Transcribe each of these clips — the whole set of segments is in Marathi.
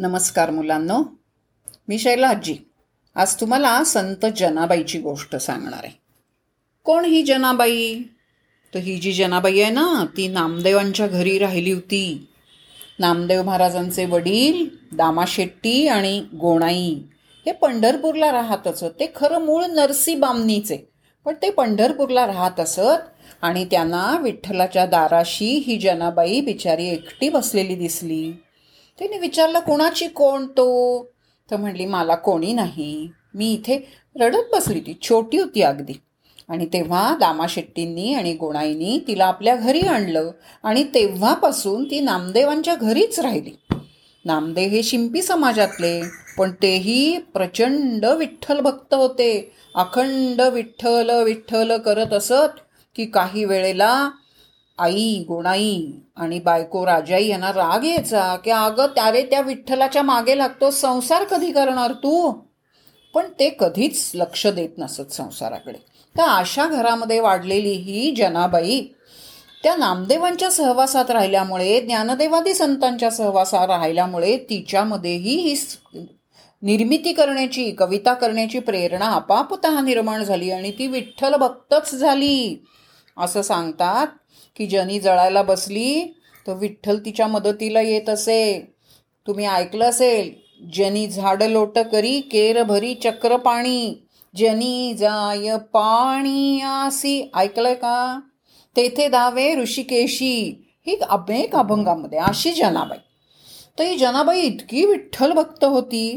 नमस्कार मुलांनो, मी शैलाजी. आज तुम्हाला संत जनाबाईची गोष्ट सांगणार आहे. कोण ही जनाबाई? तर ही जी जनाबाई आहे ना, ती नामदेवांच्या घरी राहिली होती. नामदेव महाराजांचे वडील दामा शेट्टी आणि गोणाई हे पंढरपूरला राहत असत. ते खरं मूळ नरसी बामनीचे, पण ते पंढरपूरला राहत असत. आणि त्यांना विठ्ठलाच्या दाराशी ही जनाबाई बिचारी एकटी बसलेली दिसली. तिने विचारलं, कोणाची कोण तो? तर म्हणली, मला कोणी नाही, मी इथे रडत बसली. ती छोटी होती अगदी. आणि तेव्हा दामा शेट्टींनी आणि गोणाईंनी तिला आपल्या घरी आणलं आणि तेव्हापासून ती नामदेवांच्या घरीच राहिली. नामदेव हे शिंपी समाजातले, पण तेही प्रचंड विठ्ठल भक्त होते. अखंड विठ्ठल विठ्ठल करत असत की काही वेळेला आई गोणाई आणि बायको राजाई यांना राग यायचा की अगं त्यारे त्या विठ्ठलाच्या मागे लागतो, संसार कधी करणार तू? पण ते कधीच लक्ष देत नसत संसाराकडे. तर अशा घरामध्ये वाढलेली ही जनाबाई त्या नामदेवांच्या सहवासात राहिल्यामुळे, ज्ञानदेवादी संतांच्या सहवासात राहिल्यामुळे तिच्यामध्येही ही निर्मिती करण्याची, कविता करण्याची प्रेरणा आपापतः निर्माण झाली आणि ती विठ्ठल भक्तच झाली. असं सांगतात की जनी जळायला बसली तर विठ्ठल तिच्या मदतीला येत असे. तुम्ही ऐकलं असेल, जनी झाड लोट करी केर भरी चक्र पाणी, जनी जाय पाणी आसी. ऐकलंय का? तेथे धावे ऋषिकेशी. ही अनेक अभंगामध्ये अशी जनाबाई. तर ही जनाबाई इतकी विठ्ठल भक्त होती.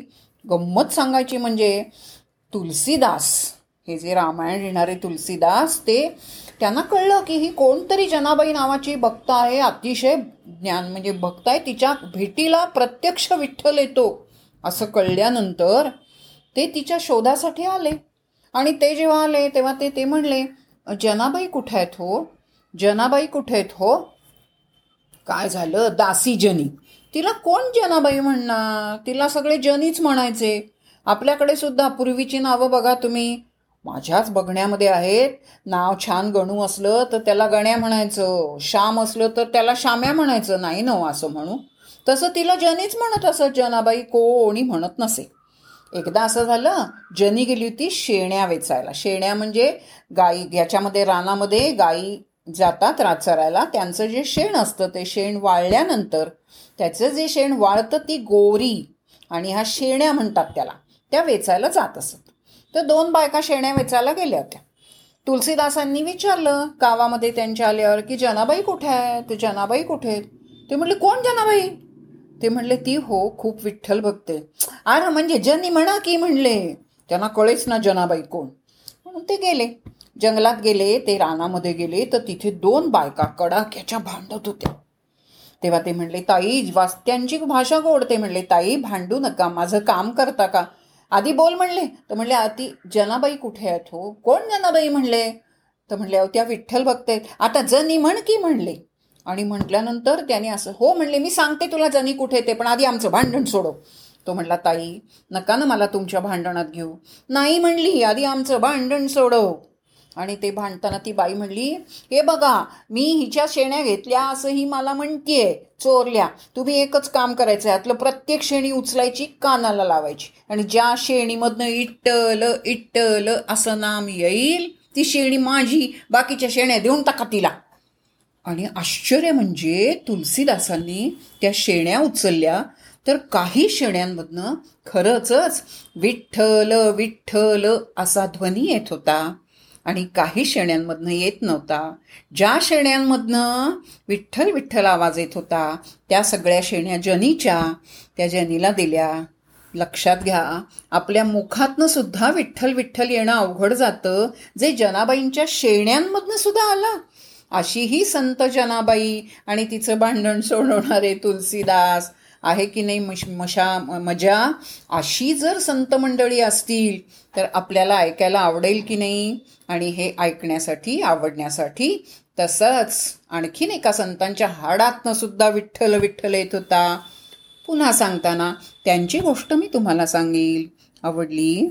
गंमत सांगायची म्हणजे तुलसीदास हे जे रामायण लिहिणारे तुलसीदास, ते त्यांना कळलं की ही कोणतरी जनाबाई नावाची भक्त आहे, अतिशय ज्ञान म्हणजे भक्त आहे, तिच्या भेटीला प्रत्यक्ष विठ्ठल येतो. असं कळल्यानंतर ते तिच्या शोधासाठी आले. आणि ते जेव्हा आले तेव्हा ते म्हणले, जनाबाई कुठे आहेत हो? जनाबाई कुठे आहेत हो? काय झालं दासी जनी? तिला कोण जनाबाई म्हणणार? तिला सगळे जनीच म्हणायचे. आपल्याकडे सुद्धा पूर्वीची नावं बघा तुम्ही, माझ्याच बघण्यामध्ये आहेत. नाव छान गणू असलं तर त्याला गण्या म्हणायचं, श्याम असलं तर त्याला श्याम्या म्हणायचं, नाही ना असं म्हणू. तसं तिला जनीच म्हणत असत, जनाबाई कोणी म्हणत नसे. एकदा असं झालं, जनी गेली होती शेण्या वेचायला. शेण्या म्हणजे गाई, याच्यामध्ये रानामध्ये गाई जातात रात चरायला, त्यांचं जे शेण असतं ते शेण वाळल्यानंतर त्याचं जे शेण वाळतं ती गोरी, आणि हा शेण्या म्हणतात त्याला, त्या वेचायला जात असत. तर दोन बायका शेण्या वेचायला गेल्या होत्या. तुलसीदासांनी विचारलं गावामध्ये त्यांच्या आल्यावर की जनाबाई कुठे आहे? ते जनाबाई कुठे आहेत? ते म्हटले, कोण जनाबाई? ते म्हणले, ती हो खूप विठ्ठल भक्त आहे. अरे म्हणजे जनी म्हणा की, म्हणले. त्यांना कळेच ना जनाबाई कोण, म्हणून ते गेले जंगलात. गेले ते रानामध्ये गेले तर तिथे दोन बायका कडाक्याच्या भांडत होत्या. तेव्हा ते म्हणले, ताई, वास्त्यांची भाषा गोड. ते म्हणले, ताई भांडू नका, माझं काम करता का? आधी बोल म्हणले. तर म्हणले, आधी जनाबाई कुठे आहेत हो? कोण जनाबाई? म्हणले. तर म्हणले, अहो त्या विठ्ठल भक्त आहेत. आता जनी म्हण की, म्हणले. आणि म्हटल्यानंतर त्याने असं, हो म्हणले, मी सांगते तुला जनी कुठे ते, पण आधी आमचं भांडण सोडव. तो म्हणला, ताई नका ना मला तुमच्या भांडणात घेऊ. नाही म्हणली, आधी आमचं भांडण सोडव. आणि ते भांडताना ती बाई म्हणली, हे बघा मी हिच्या शेण्या घेतल्या असं ही मला म्हणतेय, चोरल्या. तुम्ही एकच काम करायचं, यातलं प्रत्येक शेणी उचलायची, कानाला लावायची, आणि ज्या शेणीमधनं इट्टल इट्टल असं नाम येईल ती शेणी माझी, बाकीच्या शेण्या देऊन टाका तिला. आणि आश्चर्य म्हणजे तुलसीदासांनी त्या शेण्या उचलल्या तर काही शेण्यांमधनं खरंच विठ्ठल विठ्ठल असा ध्वनी येत होता आणि काही शेण्यांमधनं येत नव्हता. ज्या शेण्यांमधनं विठ्ठल विठ्ठल आवाज येत होता त्या सगळ्या शेण्या जनीच्या, त्या जनीला दिल्या. लक्षात घ्या, आपल्या मुखातनं सुद्धा विठ्ठल विठ्ठल येणं अवघड जातं, जे जनाबाईंच्या शेण्यांमधनं सुद्धा आलं. अशी ही संत जनाबाई आणि तिचं भांडण सोडवणारे तुलसीदास. आहे की नाही मजा? अशी जर संत मंडळी असतील तर आपल्याला ऐकायला आवडेल की नाही? आणि हे ऐकण्यासाठी, आवडण्यासाठी. तसंच आणखीन एका संतांच्या हाडातनं सुद्धा विठ्ठल विठ्ठल येत होता. पुन्हा सांगताना त्यांची गोष्ट मी तुम्हाला सांगेल. आवडली?